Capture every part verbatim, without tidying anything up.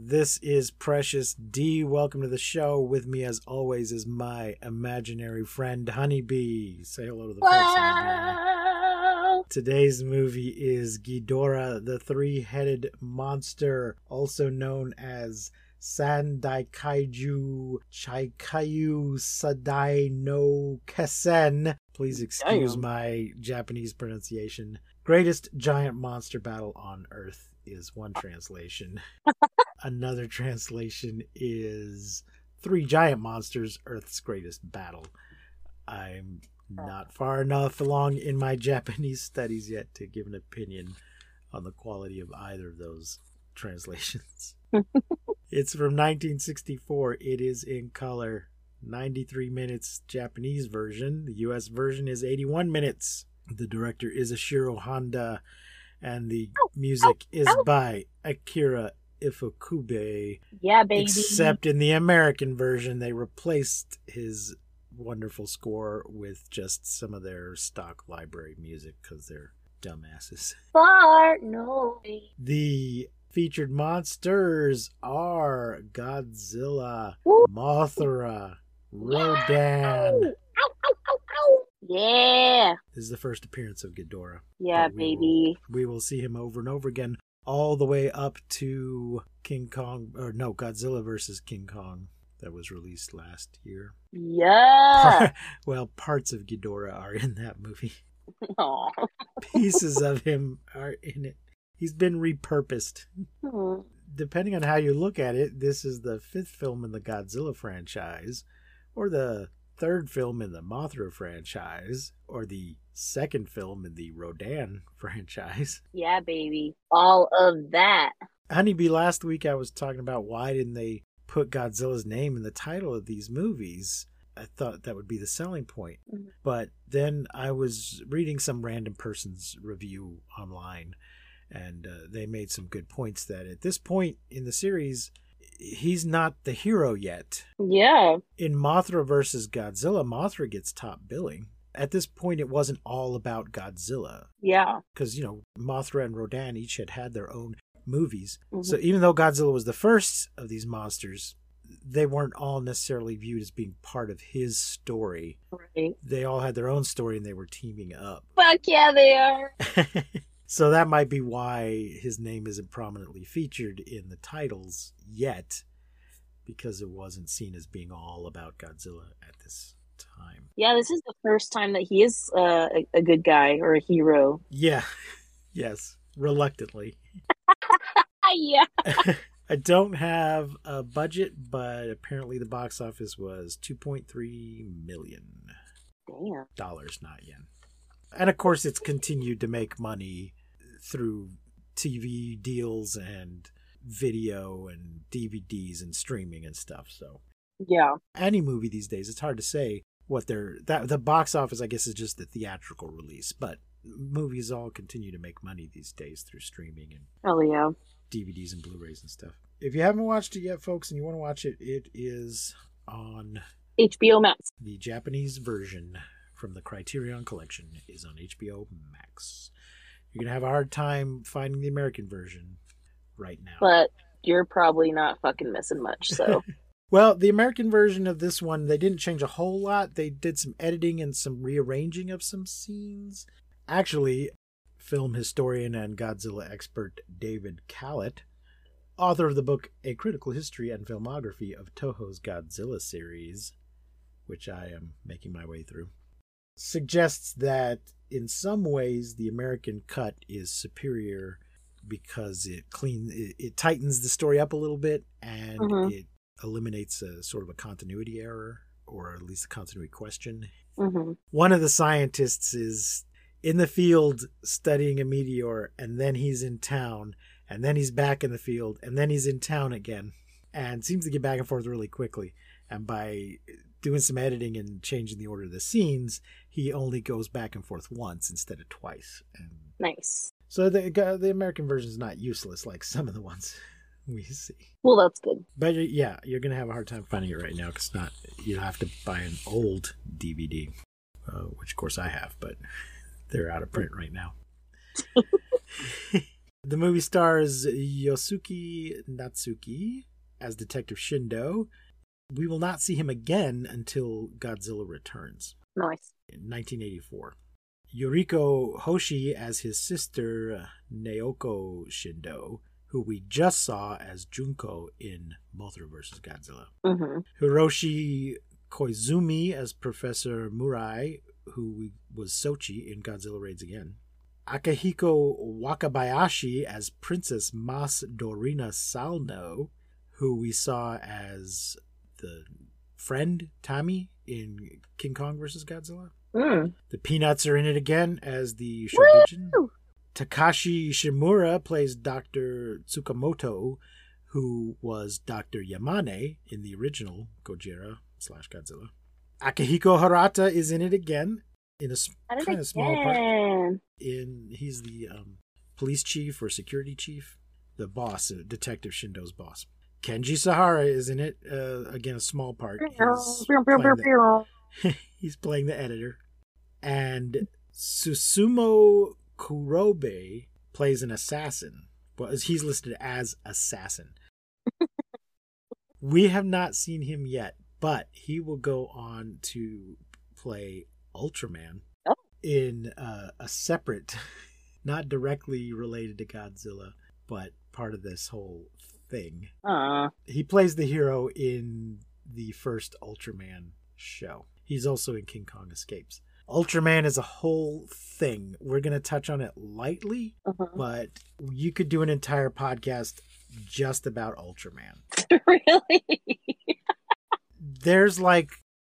This is Precious D. Welcome to the show. With me, as always, is my imaginary friend, Honeybee. Say hello to the person. Today's movie is Ghidorah, the Three-Headed Monster, also known as Sandai Kaiju Chikyū Saidai no Kessen. Please excuse Damn. my Japanese pronunciation. Greatest giant monster battle on Earth is one translation. Another translation is Three Giant Monsters, Earth's Greatest Battle. I'm not far enough along in my Japanese studies yet to give an opinion on the quality of either of those translations. It's from nineteen sixty-four. It is in color. ninety-three minutes Japanese version. The U S version is eighty-one minutes. The director is Ishiro Honda, and the music oh, oh, is oh. by Akira Ifukube. Yeah, baby. Except in the American version, they replaced his wonderful score with just some of their stock library music because they're dumbasses. Fart noise. The featured monsters are Godzilla, Ooh. Mothra, Rodan. Yeah. Ow, ow, ow, ow. Yeah. This is the first appearance of Ghidorah. Yeah, we baby. Will, we will see him over and over again, all the way up to King Kong, or no, Godzilla versus. King Kong, that was released last year. Yeah. Well, parts of Ghidorah are in that movie. Aww. Pieces of him are in it. He's been repurposed. Mm-hmm. Depending on how you look at it, this is the fifth film in the Godzilla franchise, or the third film in the Mothra franchise, or the second film in the Rodan franchise. Yeah, baby. All of that. Honeybee, last week I was talking about why didn't they put Godzilla's name in the title of these movies. I thought that would be the selling point. Mm-hmm. But then I was reading some random person's review online, and uh, they made some good points that at this point in the series, he's not the hero yet. Yeah. In Mothra versus Godzilla, Mothra gets top billing. At this point, it wasn't all about Godzilla. Yeah. Because, you know, Mothra and Rodan each had had their own movies. Mm-hmm. So even though Godzilla was the first of these monsters, they weren't all necessarily viewed as being part of his story. Right. They all had their own story and they were teaming up. Fuck yeah, they are. So that might be why his name isn't prominently featured in the titles yet, because it wasn't seen as being all about Godzilla at this time. Yeah, this is the first time that he is uh, a, a good guy or a hero. Yeah. Yes. Reluctantly. Yeah. I don't have a budget, but apparently the box office was two point three million dollars. Damn. Dollars, not yen. And of course, it's continued to make money through T V deals and video and D V Ds and streaming and stuff. So yeah, any movie these days, it's hard to say what they're that the box office, I guess, is just the theatrical release, but movies all continue to make money these days through streaming and oh yeah, D V Ds and Blu-rays and stuff. If you haven't watched it yet, folks, and you want to watch it, it is on H B O Max. The Japanese version from the Criterion Collection is on H B O Max. You're going to have a hard time finding the American version right now. But you're probably not fucking missing much, so. Well, the American version of this one, they didn't change a whole lot. They did some editing and some rearranging of some scenes. Actually, film historian and Godzilla expert David Callett, author of the book A Critical History and Filmography of Toho's Godzilla series, which I am making my way through, suggests that in some ways the American cut is superior because it clean it, it tightens the story up a little bit, and mm-hmm. it eliminates a sort of a continuity error, or at least a continuity question. Mm-hmm. One of the scientists is in the field studying a meteor, and then he's in town, and then he's back in the field, and then he's in town again, and seems to get back and forth really quickly. and by doing some editing and changing the order of the scenes, he only goes back and forth once instead of twice. And nice. So the the American version is not useless like some of the ones we see. Well, that's good. But yeah, you're going to have a hard time finding it right now because not you'll have to buy an old D V D, uh, which of course I have, but they're out of print right now. The movie stars Yosuke Natsuki as Detective Shindo. We will not see him again until Godzilla Returns. Nice. In nineteen eighty-four. Yuriko Hoshi as his sister Naoko Shindo, who we just saw as Junko in Mothra versus. Godzilla. Mm-hmm. Hiroshi Koizumi as Professor Murai, who was Sochi in Godzilla Raids Again. Akihiko Wakabayashi as Princess Mas Dorina Salno, who we saw as the friend Tommy in King Kong versus. Godzilla. Mm. The Peanuts are in it again as the Shobijin. Woo! Takashi Shimura plays Doctor Tsukamoto, who was Doctor Yamane in the original Gojira slash Godzilla. Akihiko Harata is in it again. In a kind of again. small part. In, he's the um, police chief or security chief. The boss, Detective Shindo's boss. Kenji Sahara is in it. Uh, again, a small part. He's, playing the, he's playing the editor. And Susumu Kurobe plays an assassin. Well, he's listed as assassin. We have not seen him yet, but he will go on to play Ultraman oh. in uh, a separate, not directly related to Godzilla, but part of this whole thing. Uh. He plays the hero in the first Ultraman show. He's also in King Kong Escapes. Ultraman is a whole thing. We're going to touch on it lightly, uh-huh. but you could do an entire podcast just about Ultraman. Really? There's like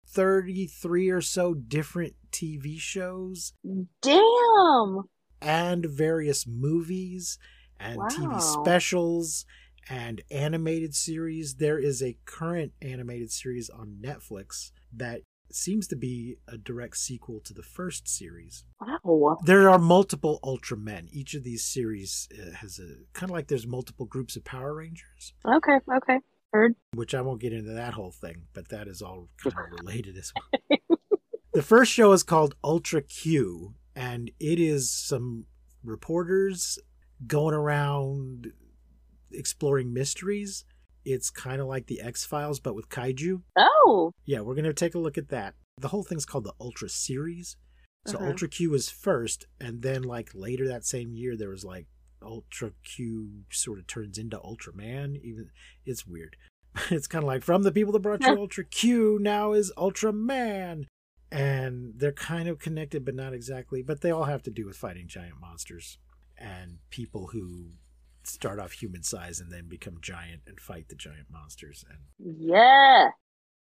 thirty-three or so different T V shows. Damn! And various movies and wow. T V specials and animated series. There is a current animated series on Netflix that seems to be a direct sequel to the first series. Wow. There are multiple Ultramen. Each of these series has a kind of like there's multiple groups of Power Rangers. Okay, okay. Heard. Which I won't get into that whole thing, but that is all kind of related as well. The first show is called Ultra Q, and it is some reporters going around exploring mysteries. It's kind of like the X-Files, but with kaiju. Oh! Yeah, we're going to take a look at that. The whole thing's called the Ultra series. So uh-huh. Ultra Q was first, and then like later that same year, there was like Ultra Q sort of turns into Ultraman. Even it's weird. It's kind of like from the people that brought you Ultra Q now is Ultraman. And they're kind of connected, but not exactly. But they all have to do with fighting giant monsters and people who start off human size and then become giant and fight the giant monsters. And yeah,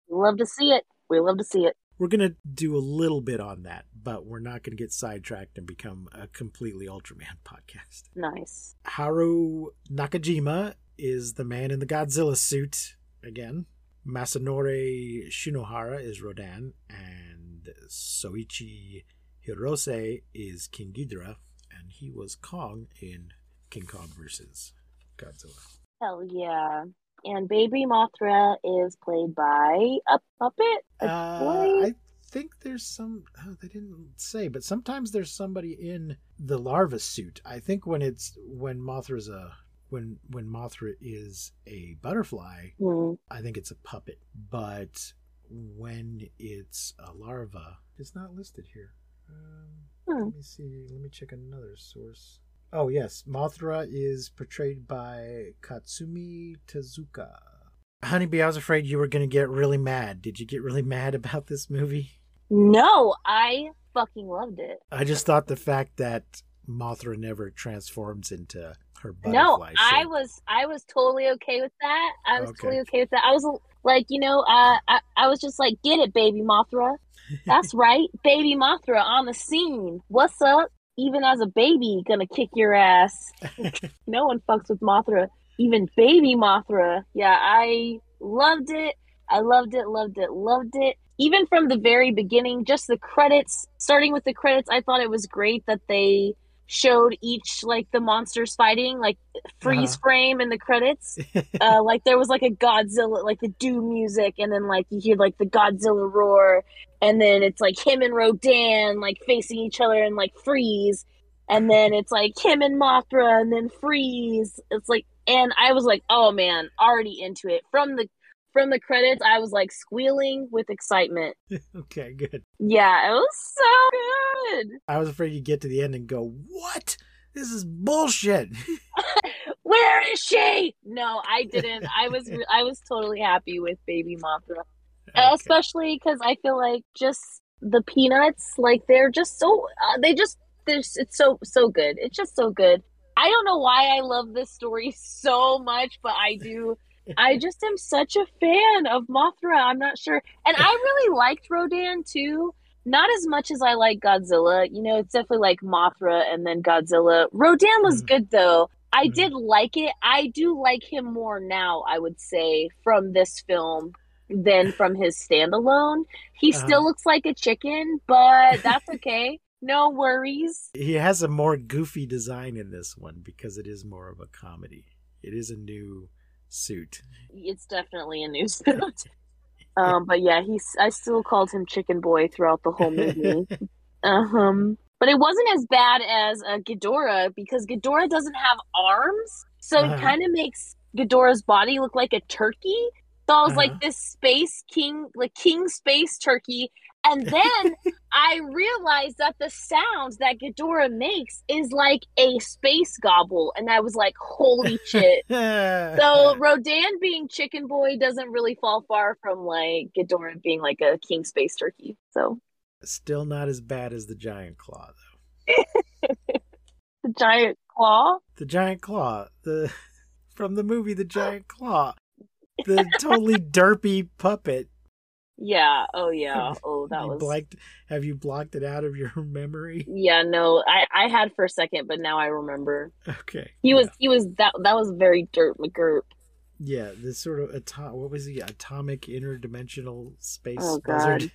love to see it. We love to see it. We're going to do a little bit on that, but we're not going to get sidetracked and become a completely Ultraman podcast. Nice. Haru Nakajima is the man in the Godzilla suit again. Masanori Shinohara is Rodan, and Soichi Hirose is King Ghidorah, and he was Kong in King Kong versus. Godzilla. Hell yeah. And Baby Mothra is played by a puppet. A uh, boy? I think there's some, oh, they didn't say, but sometimes there's somebody in the larva suit. I think when it's, when Mothra's a, when, when Mothra is a butterfly, mm. I think it's a puppet. But when it's a larva, it's not listed here. Um, hmm. Let me see. Let me check another source. Oh, yes. Mothra is portrayed by Katsumi Tezuka. Honeybee, I was afraid you were going to get really mad. Did you get really mad about this movie? No, I fucking loved it. I just thought the fact that Mothra never transforms into her butterfly. No, I was, I was totally okay with that. I was okay. totally okay with that. I was like, you know, uh, I, I was just like, get it, Baby Mothra. That's right. Baby Mothra on the scene. What's up? Even as a baby, gonna kick your ass. No one fucks with Mothra. Even Baby Mothra. Yeah, I loved it. I loved it, loved it, loved it. Even from the very beginning, just the credits, starting with the credits, I thought it was great that they showed each, like, the monsters fighting, like, freeze uh-huh. frame in the credits. uh, like, there was, like, a Godzilla, like, the doom music, and then, like, you hear, like, the Godzilla roar, and then it's, like, him and Rodan, like, facing each other and, like, freeze, and then it's, like, him and Mothra, and then freeze. It's, like, and I was, like, oh, man, already into it. From the From the credits, I was, like, squealing with excitement. Okay, good. Yeah, it was so good. I was afraid you'd get to the end and go, what? This is bullshit. Where is she? No, I didn't. I was I was totally happy with Baby Mothra. Okay. Especially because I feel like just the peanuts, like, they're just so, uh, they just, it's so, so good. It's just so good. I don't know why I love this story so much, but I do. I just am such a fan of Mothra. I'm not sure. And I really liked Rodan, too. Not as much as I like Godzilla. You know, it's definitely like Mothra and then Godzilla. Rodan was good, though. I did like it. I do like him more now, I would say, from this film than from his standalone. He still uh-huh. looks like a chicken, but that's okay. No worries. He has a more goofy design in this one because it is more of a comedy. It is a new suit. It's definitely a new suit. Um, but yeah, he's, I still called him Chicken Boy throughout the whole movie. Um, but it wasn't as bad as uh, Ghidorah, because Ghidorah doesn't have arms, so uh-huh. it kind of makes Ghidorah's body look like a turkey. So I was uh-huh. like, this space king, like king space turkey. And then I realized that the sound that Ghidorah makes is like a space gobble. And I was like, holy shit. So Rodan being Chicken Boy doesn't really fall far from like Ghidorah being like a king space turkey. So still not as bad as the giant claw, though. The giant claw? The giant claw. The from the movie The Giant Claw. The totally derpy puppet. Yeah. Oh, yeah. Oh, that you was. Blanked, have you blocked it out of your memory? Yeah. No, I, I had for a second, but now I remember. Okay. He yeah. was. He was. That. That was very Dirt McGurp. Yeah. This sort of atom. What was he? Atomic interdimensional space oh, buzzard.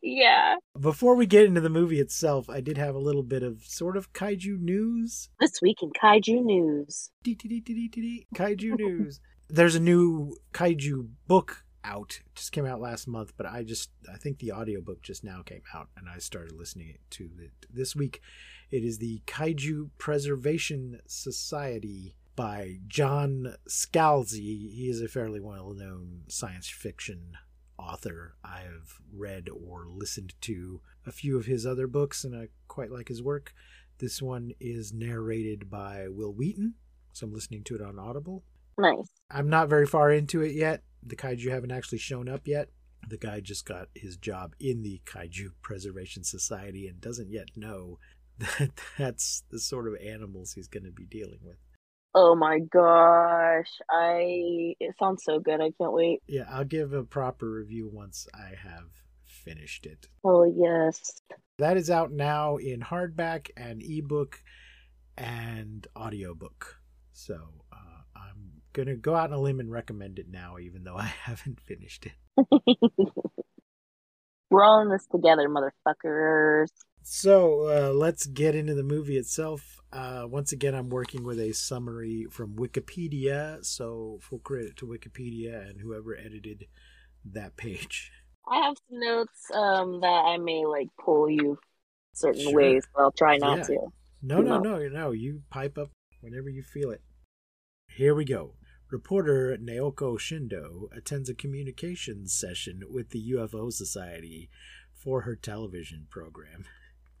Yeah. Before we get into the movie itself, I did have a little bit of sort of kaiju news. This week in kaiju news. Kaiju news. There's a new kaiju book out. It just came out last month, but I just I think the audiobook just now came out and I started listening to it this week. It is the Kaiju Preservation Society by John Scalzi. He is a fairly well-known science fiction author. I've read or listened to a few of his other books and I quite like his work. This one is narrated by Will Wheaton, so I'm listening to it on Audible. Nice. I'm not very far into it yet. The kaiju haven't actually shown up yet. The guy just got his job in the Kaiju Preservation Society and doesn't yet know that that's the sort of animals he's going to be dealing with. Oh my gosh. I It sounds so good. I can't wait. Yeah, I'll give a proper review once I have finished it. Oh, yes. That is out now in hardback and ebook and audiobook. So uh, I'm going to go out on a limb and recommend it now, even though I haven't finished it. We're all in this together, motherfuckers. So uh, let's get into the movie itself. Uh, once again, I'm working with a summary from Wikipedia. So full credit to Wikipedia and whoever edited that page. I have some notes um, that I may like pull you certain sure. ways, but I'll try not yeah. to. No, no, no, no, no. You pipe up whenever you feel it. Here we go. Reporter Naoko Shindo attends a communications session with the U F O Society for her television program.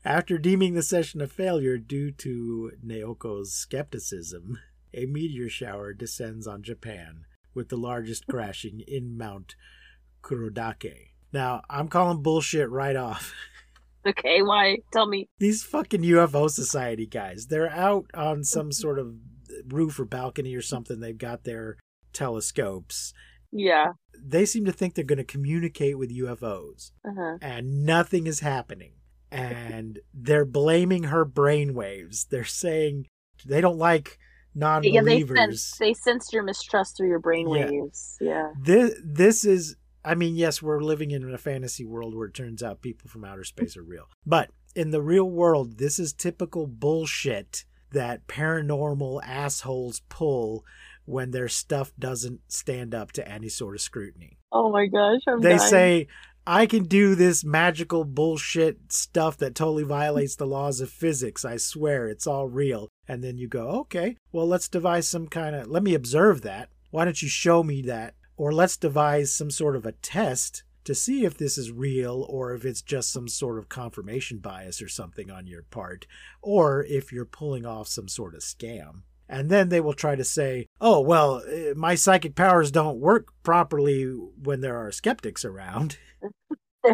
After deeming the session a failure due to Naoko's skepticism, a meteor shower descends on Japan, with the largest crashing in Mount Kurodake. Now, I'm calling bullshit right off. Okay, why? Tell me. These fucking U F O Society guys, they're out on some sort of roof or balcony or something. They've got their telescopes. Yeah. They seem to think they're going to communicate with U F Os. Uh-huh. And nothing is happening. And they're blaming her brainwaves. They're saying they don't like non-believers. Yeah, they sense, they sense your mistrust through your brainwaves. Yeah. yeah. This this is, I mean, yes, we're living in a fantasy world where it turns out people from outer space are real. But in the real world, this is typical bullshit that paranormal assholes pull when their stuff doesn't stand up to any sort of scrutiny. Oh my gosh, I'm They dying. say, I can do this magical bullshit stuff that totally violates the laws of physics. I swear, it's all real. And then you go, okay, well, let's devise some kind of, let me observe that. Why don't you show me that? Or let's devise some sort of a test to see if this is real or if it's just some sort of confirmation bias or something on your part, or if you're pulling off some sort of scam. And then they will try to say, oh, well, my psychic powers don't work properly when there are skeptics around.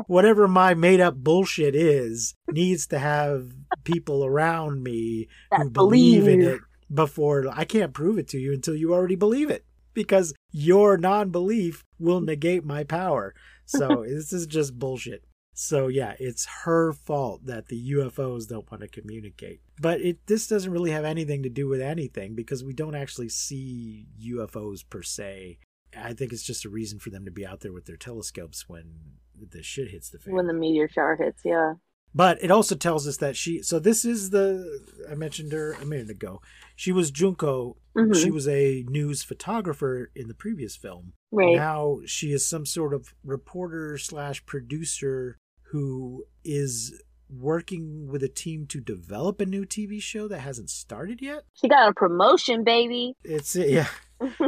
Whatever my made-up bullshit is needs to have people around me that who believe, believe in it before. I can't prove it to you until you already believe it, because your non-belief will negate my power. So this is just bullshit. So, yeah, it's her fault that the U F Os don't want to communicate. But it this doesn't really have anything to do with anything, because we don't actually see U F Os per se. I think it's just a reason for them to be out there with their telescopes when the shit hits the fan. When the meteor shower hits, yeah. But it also tells us that she... So this is the... I mentioned her a minute ago. She was Junko. Mm-hmm. She was a news photographer in the previous film. Right. Now she is some sort of reporter slash producer who is working with a team to develop a new T V show that hasn't started yet. She got a promotion, baby. It's yeah.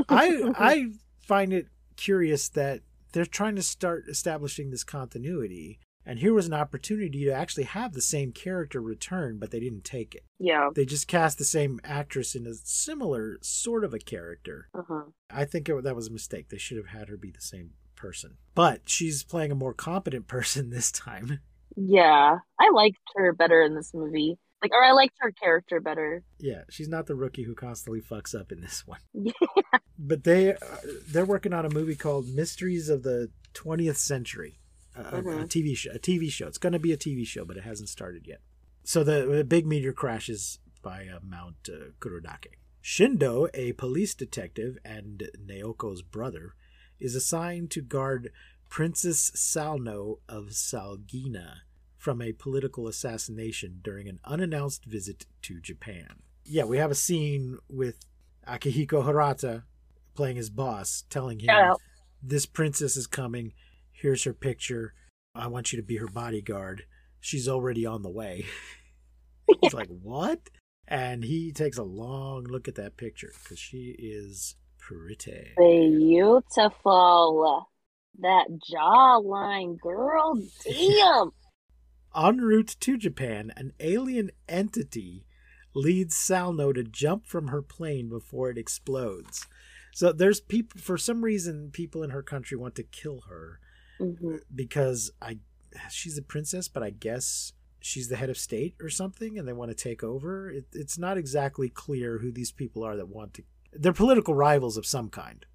I I find it curious that they're trying to start establishing this continuity, and here was an opportunity to actually have the same character return, but they didn't take it. Yeah. They just cast the same actress in a similar sort of a character. Uh-huh. I think it, that was a mistake. They should have had her be the same person. But she's playing a more competent person this time. Yeah. I liked her better in this movie. Like, or I liked her character better. Yeah, she's not the rookie who constantly fucks up in this one. Yeah. But they, uh, they're working on a movie called Mysteries of the twentieth Century. Uh, mm-hmm. a, a TV show. A T V show. It's going to be a T V show, but it hasn't started yet. So the, the big meteor crashes by uh, Mount uh, Kurodake. Shindo, a police detective and Naoko's brother, is assigned to guard Princess Salno of Salgina from a political assassination during an unannounced visit to Japan. Yeah, we have a scene with Akihiko Harata playing his boss, telling him, Hello. This princess is coming. Here's her picture. I want you to be her bodyguard. She's already on the way. He's like, what? And he takes a long look at that picture because she is pretty. Beautiful. That jawline, girl. Damn. En route to Japan, an alien entity leads Salno to jump from her plane before it explodes. So there's people, for some reason, people in her country want to kill her. Mm-hmm. Because I, she's a princess, but I guess she's the head of state or something, and they want to take over. It, it's not exactly clear who these people are that want to. They're political rivals of some kind,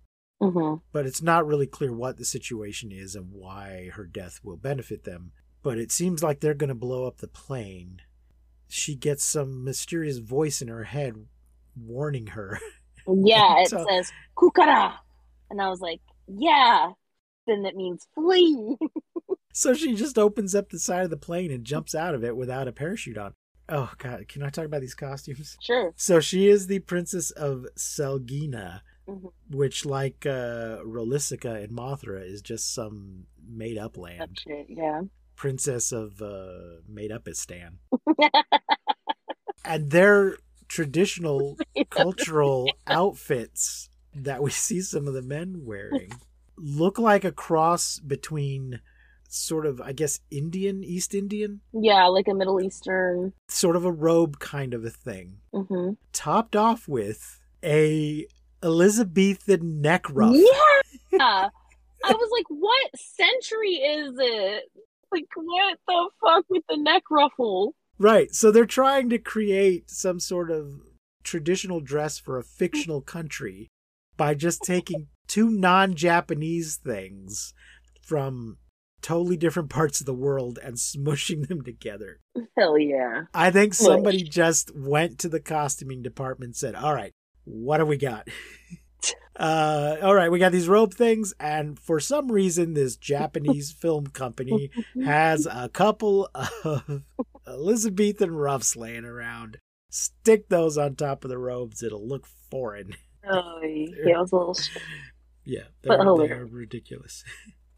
mm-hmm. but it's not really clear what the situation is and why her death will benefit them. But it seems like they're going to blow up the plane. She gets some mysterious voice in her head warning her. Yeah, it so, says "Kukara," and I was like, "Yeah." Then that means flee. So she just opens up the side of the plane and jumps out of it without a parachute on. Oh, God. Can I talk about these costumes? Sure. So she is the Princess of Salgina, mm-hmm. which, like uh, Rolisica in Mothra, is just some made-up land. That's it, yeah. Princess of uh, Made-Upistan. And their traditional cultural outfits that we see some of the men wearing look like a cross between sort of, I guess, Indian, East Indian? Yeah, like a Middle Eastern. Sort of a robe kind of a thing. Mm-hmm. Topped off with a Elizabethan neck ruff. Yeah! I was like, what century is it? Like, what the fuck with the neck ruffle? Right, so they're trying to create some sort of traditional dress for a fictional country by just taking two non-Japanese things from totally different parts of the world and smushing them together. Hell yeah. I think somebody just went to the costuming department and said, all right, what have we got? Uh, all right, we got these rope things, and for some reason, this Japanese film company has a couple of Elizabethan ruffs laying around. Stick those on top of the robes; it'll look foreign. Oh, yeah, those little. Yeah, they're, they are ridiculous.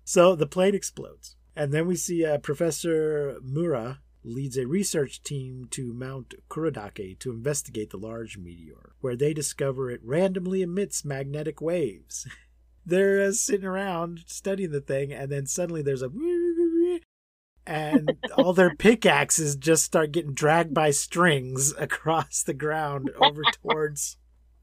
So the plane explodes, and then we see uh, Professor Mura leads a research team to Mount Kurodake to investigate the large meteor, where they discover it randomly emits magnetic waves. They're uh, sitting around studying the thing, and then suddenly there's a... and all their pickaxes just start getting dragged by strings across the ground over towards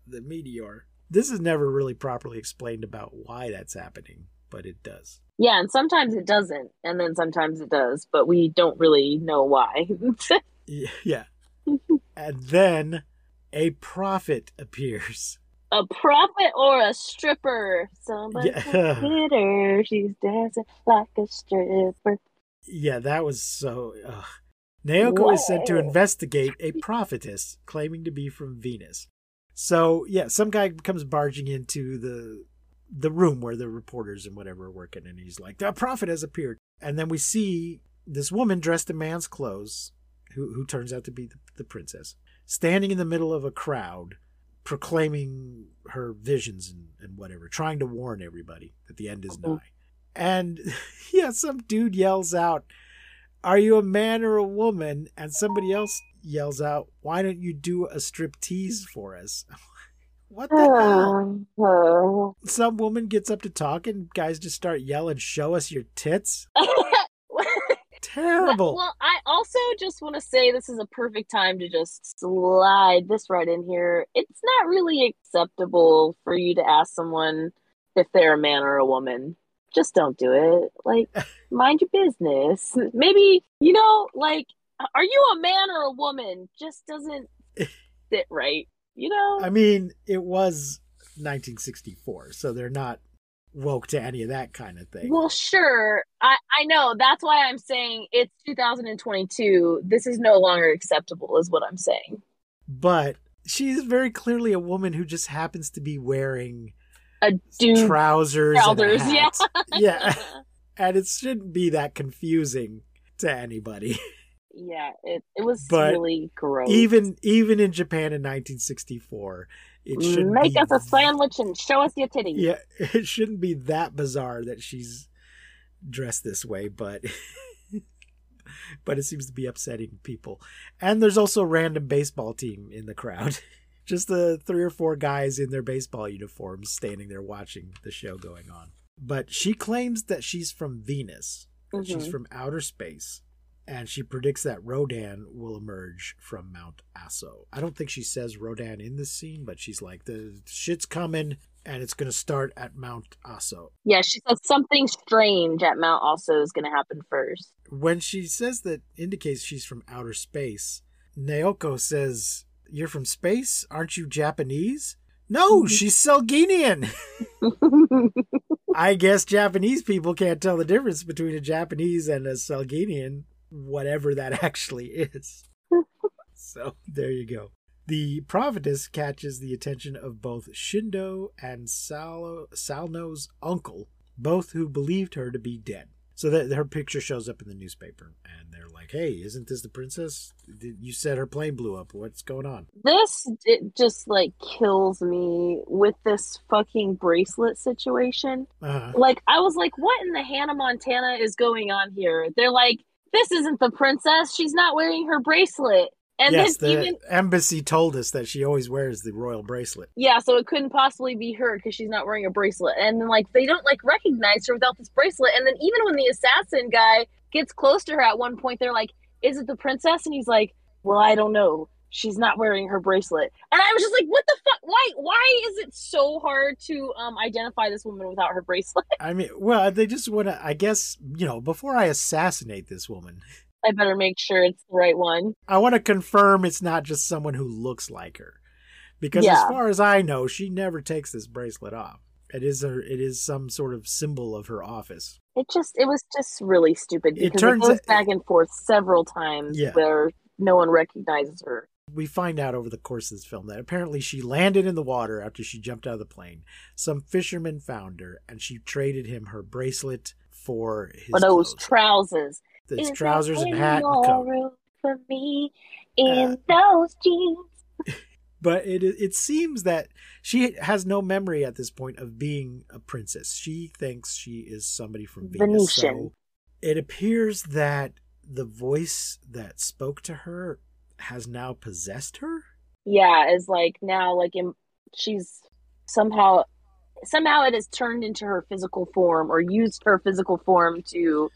the meteor. This is never really properly explained about why that's happening, but it does. Yeah, and sometimes it doesn't, and then sometimes it does, but we don't really know why. Yeah. And then a prophet appears. A prophet or a stripper? Somebody yeah. hit her. She's dancing like a stripper. Yeah, that was so... Ugh. Naoko Whoa. is sent to investigate a prophetess claiming to be from Venus. So, yeah, some guy comes barging into the... the room where the reporters and whatever are working, and he's like, the prophet has appeared. And then we see this woman dressed in man's clothes, who who turns out to be the, the princess, standing in the middle of a crowd, proclaiming her visions and, and whatever, trying to warn everybody that the end is nigh. And yeah, some dude yells out, are you a man or a woman? And somebody else yells out, why don't you do a striptease for us? What the hell? Oh. Some woman gets up to talk and guys just start yelling, show us your tits. Terrible. Well, I also just want to say this is a perfect time to just slide this right in here. It's not really acceptable for you to ask someone if they're a man or a woman. Just don't do it. Like, mind your business. Maybe, you know, like, are you a man or a woman? Just doesn't sit right. You know, I mean, it was nineteen sixty-four, so they're not woke to any of that kind of thing. Well, sure. I, I know. That's why I'm saying it's two thousand twenty-two. This is no longer acceptable is what I'm saying. But she's very clearly a woman who just happens to be wearing a dude trousers. Trousers, and a hat. Yeah. Yeah. And it shouldn't be that confusing to anybody. Yeah, it it was but really gross. Even even in Japan in nineteen sixty-four, it should make be, us a sandwich and show us your titties. Yeah, it shouldn't be that bizarre that she's dressed this way, but but it seems to be upsetting people. And there's also a random baseball team in the crowd. Just the three or four guys in their baseball uniforms standing there watching the show going on. But she claims that she's from Venus. Mm-hmm. She's from outer space. And she predicts that Rodan will emerge from Mount Aso. I don't think she says Rodan in this scene, but she's like, the shit's coming and it's going to start at Mount Aso. Yeah, she says something strange at Mount Aso is going to happen first. When she says that, indicates she's from outer space, Naoko says, you're from space? Aren't you Japanese? No, she's Salginian. I guess Japanese people can't tell the difference between a Japanese and a Salginian. Whatever that actually is. So there you go. The prophetess catches the attention of both Shindo and Sal- Salno's uncle, both who believed her to be dead. So that her picture shows up in the newspaper, and they're like, hey, isn't this the princess? You said her plane blew up. What's going on? This, it just, like, kills me with this fucking bracelet situation. Uh-huh. Like, I was like, what in the Hannah Montana is going on here? They're like, this isn't the princess. She's not wearing her bracelet. And yes, then the even... embassy told us that she always wears the royal bracelet. Yeah, so it couldn't possibly be her because she's not wearing a bracelet. And then, like, they don't, like, recognize her without this bracelet. And then even when the assassin guy gets close to her at one point, they're like, is it the princess? And he's like, well, I don't know. She's not wearing her bracelet. And I was just like, what the fuck? Why Why is it so hard to um, identify this woman without her bracelet? I mean, well, they just want to, I guess, you know, before I assassinate this woman, I better make sure it's the right one. I want to confirm it's not just someone who looks like her. Because yeah. as far as I know, she never takes this bracelet off. It is her, it is some sort of symbol of her office. It just, it was just really stupid because it, turns it goes back and forth several times yeah. where no one recognizes her. We find out over the course of this film that apparently she landed in the water after she jumped out of the plane. Some fisherman found her, and she traded him her bracelet for his for those clothes. trousers. His Is trousers and hat and coat. Room for me in uh, those jeans. But it it seems that she has no memory at this point of being a princess. She thinks she is somebody from Venus. So it appears that the voice that spoke to her has now possessed her. Yeah, is like now like in, she's somehow somehow it has turned into her physical form or used her physical form to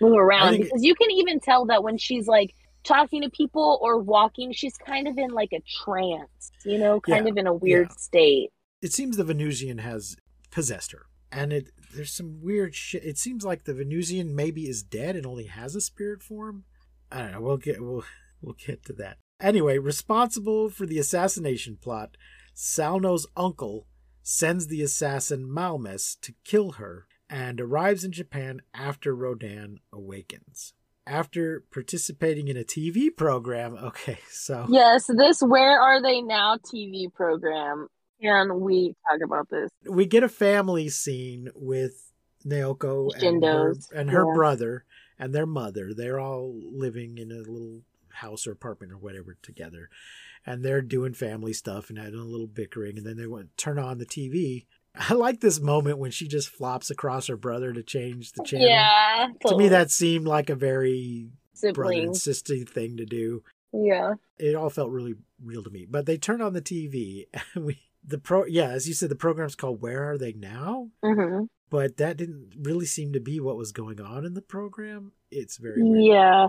move around, because it, you can even tell that when she's like talking to people or walking, she's kind of in like a trance, you know, kind yeah, of in a weird yeah. state. It seems the Venusian has possessed her, and it there's some weird shit. It seems like the Venusian maybe is dead and only has a spirit form. I don't know. We'll get we'll. We'll get to that. Anyway, responsible for the assassination plot, Salno's uncle sends the assassin Malmess to kill her and arrives in Japan after Rodan awakens. After participating in a T V program, okay, so... Yes, this Where Are They Now T V program, and we talk about this. We get a family scene with Naoko and her, and her yeah. brother and their mother. They're all living in a little... house or apartment or whatever together, and they're doing family stuff and having a little bickering, and then they went turn on the T V. I like this moment when she just flops across her brother to change the channel. Yeah, totally. To me that seemed like a very Sibling. brother and sister thing to do. Yeah, it all felt really real to me. But they turn on the T V, and we the pro yeah as you said, the program's called Where Are They Now. Mm-hmm. But that didn't really seem to be what was going on in the program. It's very weird. Yeah.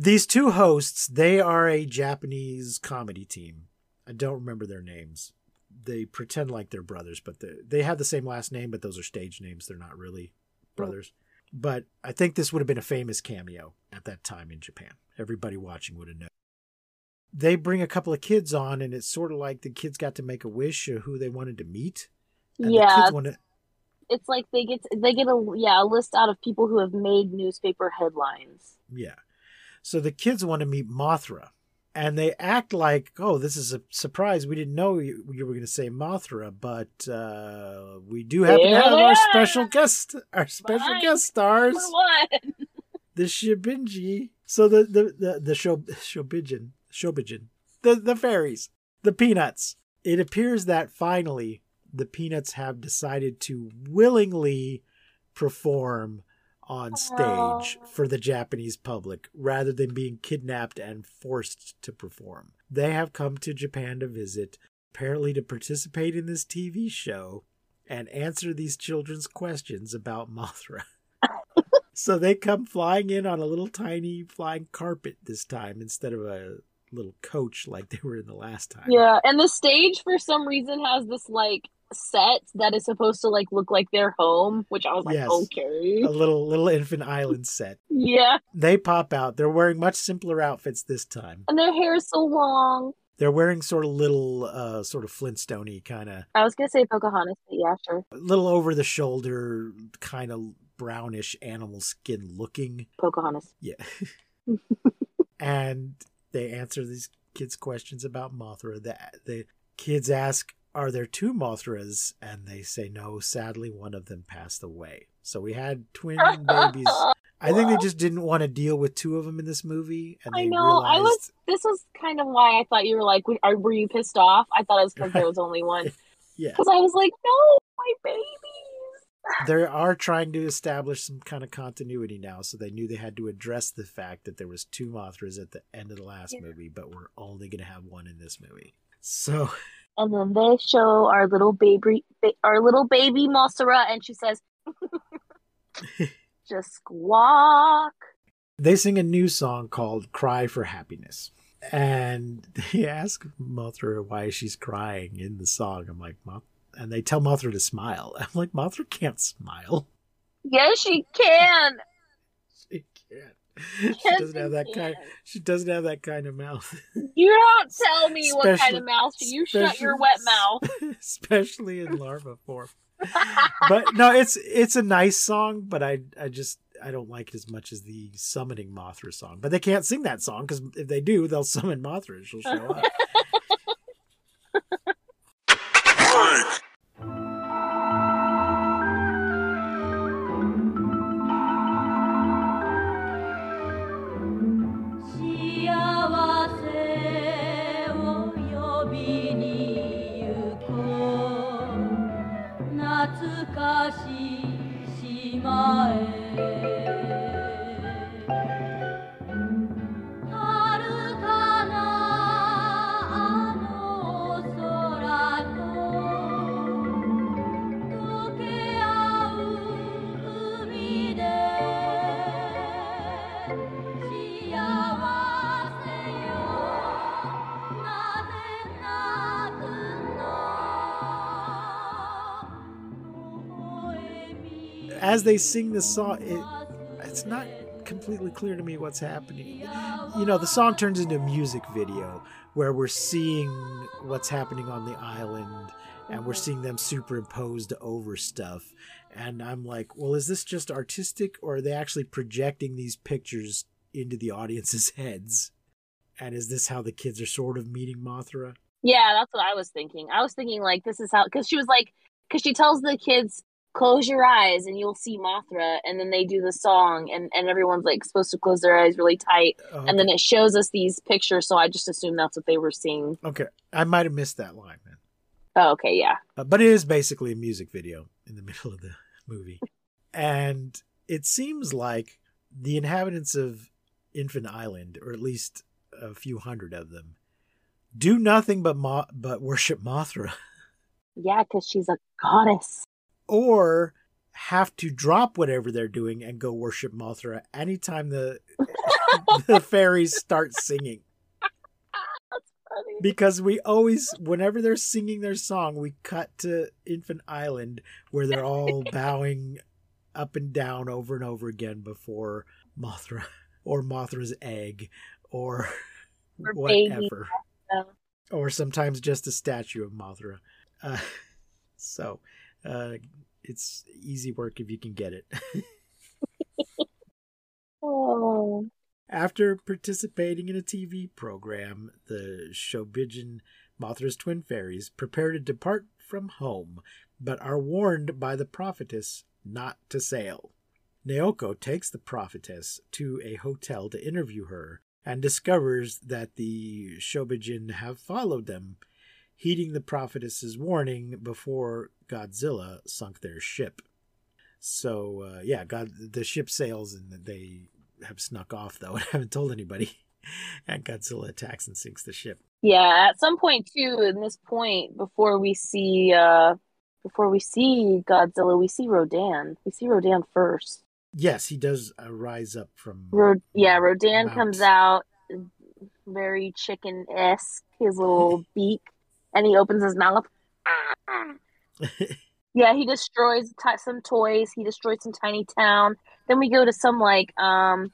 These two hosts, they are a Japanese comedy team. I don't remember their names. They pretend like they're brothers, but they have the same last name, but those are stage names. They're not really brothers. Mm. But I think this would have been a famous cameo at that time in Japan. Everybody watching would have known. They bring a couple of kids on, and it's sort of like the kids got to make a wish of who they wanted to meet. And yeah. The kids wanted... It's like they get they get a yeah a list out of people who have made newspaper headlines. Yeah. So the kids want to meet Mothra, and they act like, oh, this is a surprise. We didn't know you, you were going to say Mothra, but uh, we do happen yeah. to have our special guest, our special Bye. guest stars. The Shobijin. So the, the, the, the Shobijin, Shobijin, the, the fairies, the peanuts. It appears that finally the peanuts have decided to willingly perform on stage for the Japanese public rather than being kidnapped and forced to perform. They have come to Japan to visit, apparently to participate in this T V show and answer these children's questions about Mothra. So they come flying in on a little tiny flying carpet this time instead of a little coach like they were in the last time. Yeah, and the stage for some reason has this like set that is supposed to like look like their home, which I was like, yes, okay, a little little Infant Island set. Yeah, they pop out. They're wearing much simpler outfits this time, and their hair is so long. They're wearing sort of little uh sort of Flintstone-y kind of, I was gonna say Pocahontas, but yeah, sure, little over the shoulder kind of brownish animal skin looking Pocahontas. Yeah. And they answer these kids questions about Mothra. That the kids ask, are there two Mothras? And they say, no, sadly, one of them passed away. So we had twin babies. I think they just didn't want to deal with two of them in this movie. And they I know. Realized... I was. This was kind of why I thought you were like, are, were you pissed off? I thought it was because right. there was only one. Yeah. Because I was like, no, my babies. They are trying to establish some kind of continuity now. So they knew they had to address the fact that there was two Mothras at the end of the last yeah. movie, but we're only going to have one in this movie. So... And then they show our little baby, our little baby Mothra, and she says, just squawk. They sing a new song called Cry for Happiness. And they ask Mothra why she's crying in the song. I'm like, Moth-. And they tell Mothra to smile. I'm like, Mothra can't smile. Yes, she can. She can. She yes, doesn't have that kind. Of, she doesn't have that kind of mouth. You don't tell me especially, what kind of mouth. You shut your wet mouth. Especially in larva form. But no, it's it's a nice song. But I I just I don't like it as much as the summoning Mothra song, but they can't sing that song because if they do, they'll summon Mothra and she'll show up. As they sing this song, it, it's not completely clear to me what's happening. You know, the song turns into a music video where we're seeing what's happening on the island and we're seeing them superimposed over stuff. And I'm like, well, is this just artistic or are they actually projecting these pictures into the audience's heads? And is this how the kids are sort of meeting Mothra? Yeah, that's what I was thinking. I was thinking like, this is how, because she was like, because she tells the kids, close your eyes and you'll see Mothra, and then they do the song and, and everyone's like supposed to close their eyes really tight. Okay. And then it shows us these pictures. So I just assume that's what they were seeing. Okay. I might've missed that line then. Oh, okay. Yeah. Uh, but it is basically a music video in the middle of the movie. And it seems like the inhabitants of Infant Island, or at least a few hundred of them, do nothing but mo- but worship Mothra. Yeah. Cause she's a goddess. Or have to drop whatever they're doing and go worship Mothra anytime the the fairies start singing. That's funny. Because we always, whenever they're singing their song, we cut to Infant Island where they're all bowing up and down over and over again before Mothra or Mothra's egg or, or whatever. Baby. Or sometimes just a statue of Mothra. Uh, so... Uh, it's easy work if you can get it. Oh. After participating in a T V program, the Shobijin, Mothra's twin fairies, prepare to depart from home, but are warned by the prophetess not to sail. Naoko takes the prophetess to a hotel to interview her and discovers that the Shobijin have followed them, heeding the prophetess's warning before Godzilla sunk their ship. So, uh, yeah, God, the ship sails and they have snuck off, though, and haven't told anybody. And Godzilla attacks and sinks the ship. Yeah, at some point, too, in this point, before we see uh, before we see Godzilla, we see Rodan. We see Rodan first. Yes, he does uh, rise up from... Rod- yeah, Rodan Mount. Comes out very chicken-esque, his little beak. And he opens his mouth. Ah. Yeah, he destroys t- some toys. He destroys some tiny town. Then we go to some like um,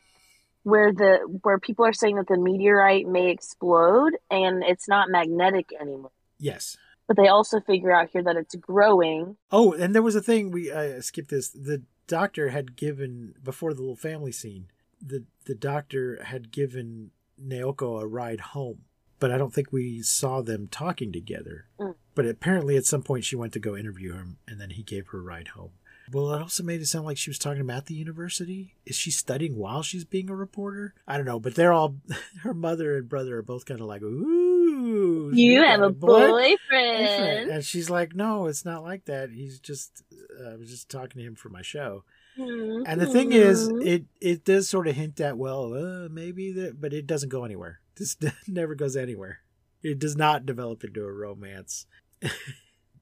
where the where people are saying that the meteorite may explode and it's not magnetic anymore. Yes, but they also figure out here that it's growing. Oh, and there was a thing we uh, skipped this. The doctor had given before the little family scene. The the doctor had given Naoko a ride home. But I don't think we saw them talking together. Mm. But apparently at some point she went to go interview him and then he gave her a ride home. Well, it also made it sound like she was talking about the university. Is she studying while she's being a reporter? I don't know, but they're all, her mother and brother are both kind of like, ooh. You have a boyfriend. boyfriend. And she's like, no, it's not like that. He's just, uh, I was just talking to him for my show. Mm-hmm. And the thing is, it, it does sort of hint at, well, uh, maybe, that, but it doesn't go anywhere. This never goes anywhere. It does not develop into a romance.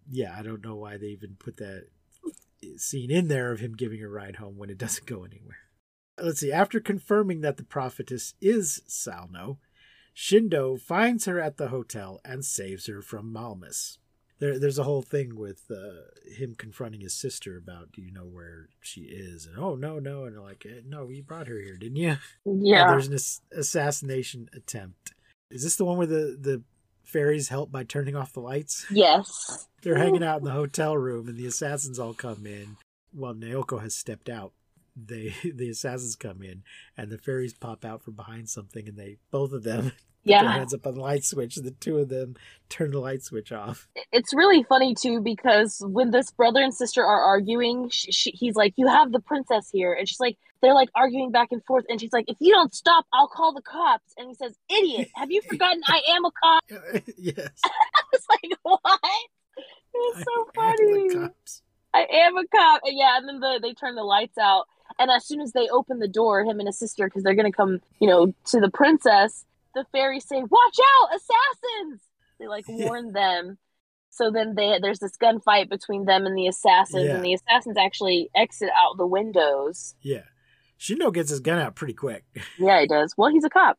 Yeah, I don't know why they even put that scene in there of him giving a ride home when it doesn't go anywhere. Let's see. After confirming that the prophetess is Salno, Shindo finds her at the hotel and saves her from Malmess. There, there's a whole thing with uh, him confronting his sister about, do you know where she is? And oh, no, no. And they're like, no, you brought her here, didn't you? Yeah. And there's an ass- assassination attempt. Is this the one where the, the fairies help by turning off the lights? Yes. They're hanging out in the hotel room and the assassins all come in while Naoko has stepped out. they the assassins come in and the fairies pop out from behind something, and they both of them yeah. put their hands up on the light switch, and the two of them turn the light switch off. It's really funny too, because when this brother and sister are arguing, she, she, he's like, you have the princess here, and she's like, they're like arguing back and forth, and she's like, if you don't stop, I'll call the cops. And he says, idiot, have you forgotten I am a cop? Yes. I was like, what? It's so I funny. Am the cops. I am a cop. And yeah, and then the, they turn the lights out. And as soon as they open the door, him and his sister, because they're going to come, you know, to the princess, the fairies say, watch out, assassins! They, like, warn them. So then they, there's this gunfight between them and the assassins, yeah. and the assassins actually exit out the windows. Yeah. Shindo gets his gun out pretty quick. Yeah, he does. Well, he's a cop.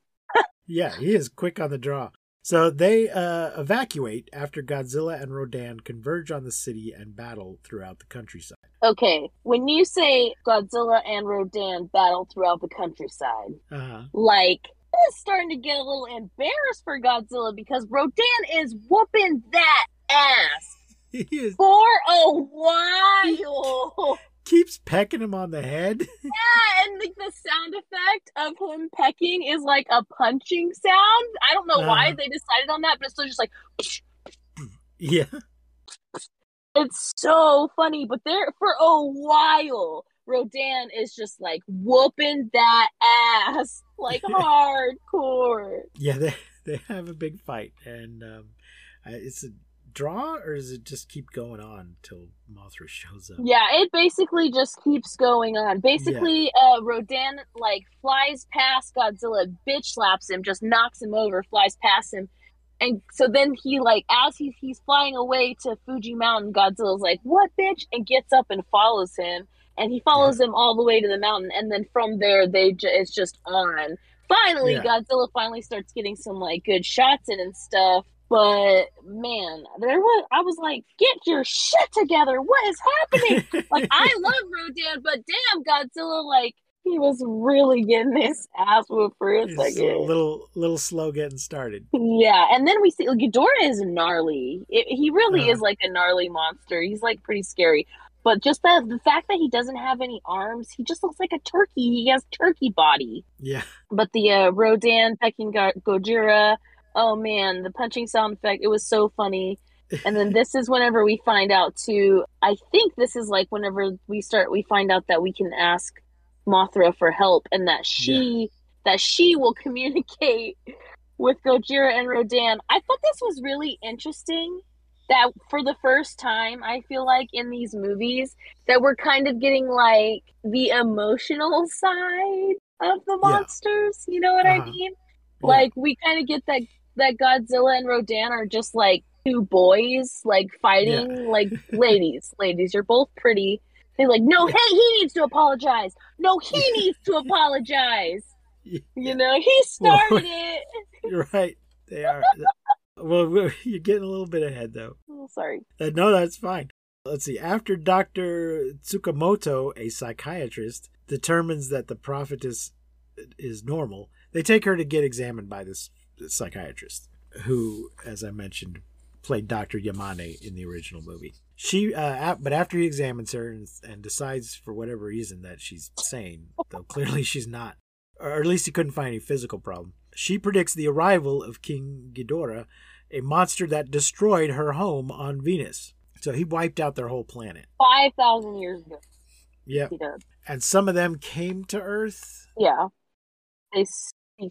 Yeah, he is quick on the draw. So they uh, evacuate after Godzilla and Rodan converge on the city and battle throughout the countryside. Okay, when you say Godzilla and Rodan battle throughout the countryside, uh-huh. like, it's starting to get a little embarrassed for Godzilla, because Rodan is whooping that ass he is. for a while. Keeps pecking him on the head. Yeah, and like the sound effect of him pecking is like a punching sound. I don't know uh, why they decided on that, but it's still just like, yeah, it's so funny. But there for a while, Rodan is just like whooping that ass like hardcore. Yeah, they they have a big fight, and um, it's a draw, or does it just keep going on till Mothra shows up? Yeah, it basically just keeps going on. Basically, yeah. uh, Rodan like flies past Godzilla, bitch slaps him, just knocks him over, flies past him, and so then he like as he he's flying away to Fuji Mountain, Godzilla's like, "What, bitch?" and gets up and follows him, and he follows yeah. him all the way to the mountain, and then from there they ju- it's just on. Finally, yeah. Godzilla finally starts getting some like good shots in and stuff. But man, there was I was like, get your shit together. What is happening? Like, I love Rodan, but damn, Godzilla, like, he was really getting his ass whooped for a second. A little, little slow getting started. Yeah, and then we see like, Ghidorah is gnarly. It, he really uh, is like a gnarly monster. He's like pretty scary. But just the the fact that he doesn't have any arms, he just looks like a turkey. He has turkey body. Yeah. But the uh, Rodan pecking Go- Gojira. Oh man, the punching sound effect, it was so funny. And then this is whenever we find out too, I think this is like whenever we start, we find out that we can ask Mothra for help, and that she, yeah. that she will communicate with Gojira and Rodan. I thought this was really interesting that for the first time, I feel like in these movies, that we're kind of getting like the emotional side of the monsters. Yeah. You know what uh-huh. I mean? Yeah. Like we kind of get that that Godzilla and Rodan are just like two boys, like fighting, yeah. like ladies, ladies, you're both pretty. They're like, no, hey, he needs to apologize. No, he needs to apologize. Yeah. You know, he started well, it. You're right. They are. Well, you're getting a little bit ahead, though. Oh, sorry. Uh, no, that's fine. Let's see. After Doctor Tsukamoto, a psychiatrist, determines that the prophetess is normal, they take her to get examined by this psychiatrist, who, as I mentioned, played Doctor Yamane in the original movie. She, uh, but after he examines her and, and decides for whatever reason that she's sane, though clearly she's not, or at least he couldn't find any physical problem, she predicts the arrival of King Ghidorah, a monster that destroyed her home on Venus. So he wiped out their whole planet. five thousand years ago. Yeah. He did. And some of them came to Earth. Yeah. They seek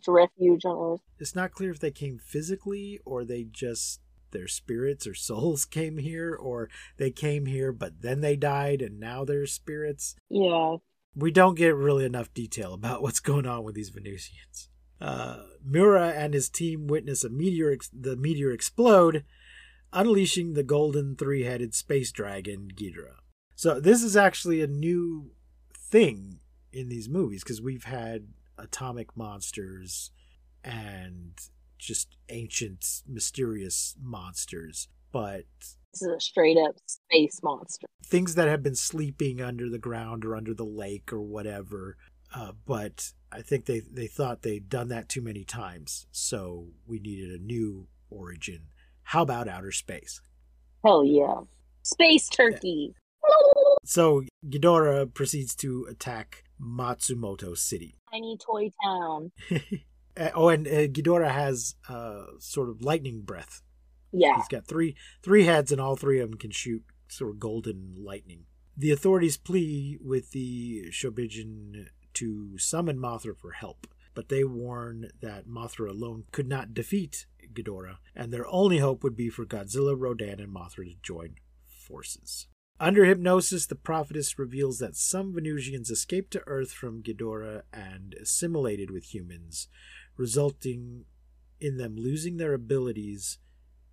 refuge on Earth. It's not clear if they came physically, or they just, their spirits or souls came here, or they came here but then they died and now they're spirits. Yeah. We don't get really enough detail about what's going on with these Venusians. Uh, Mura and his team witness a meteor, ex- the meteor explode, unleashing the golden three-headed space dragon Ghidorah. So this is actually a new thing in these movies, because we've had atomic monsters and just ancient mysterious monsters, but this is a straight up space monster, things that have been sleeping under the ground or under the lake or whatever, uh, but I think they they thought they'd done that too many times, so we needed a new origin. How about outer space? Hell yeah, space turkey. So Ghidorah proceeds to attack Matsumoto City. Tiny toy town. Oh, and uh, Ghidorah has uh, sort of lightning breath. Yeah. He's got three three heads, and all three of them can shoot sort of golden lightning. The authorities plea with the Shobijin to summon Mothra for help, but they warn that Mothra alone could not defeat Ghidorah, and their only hope would be for Godzilla, Rodan, and Mothra to join forces. Under hypnosis, the prophetess reveals that some Venusians escaped to Earth from Ghidorah and assimilated with humans, resulting in them losing their abilities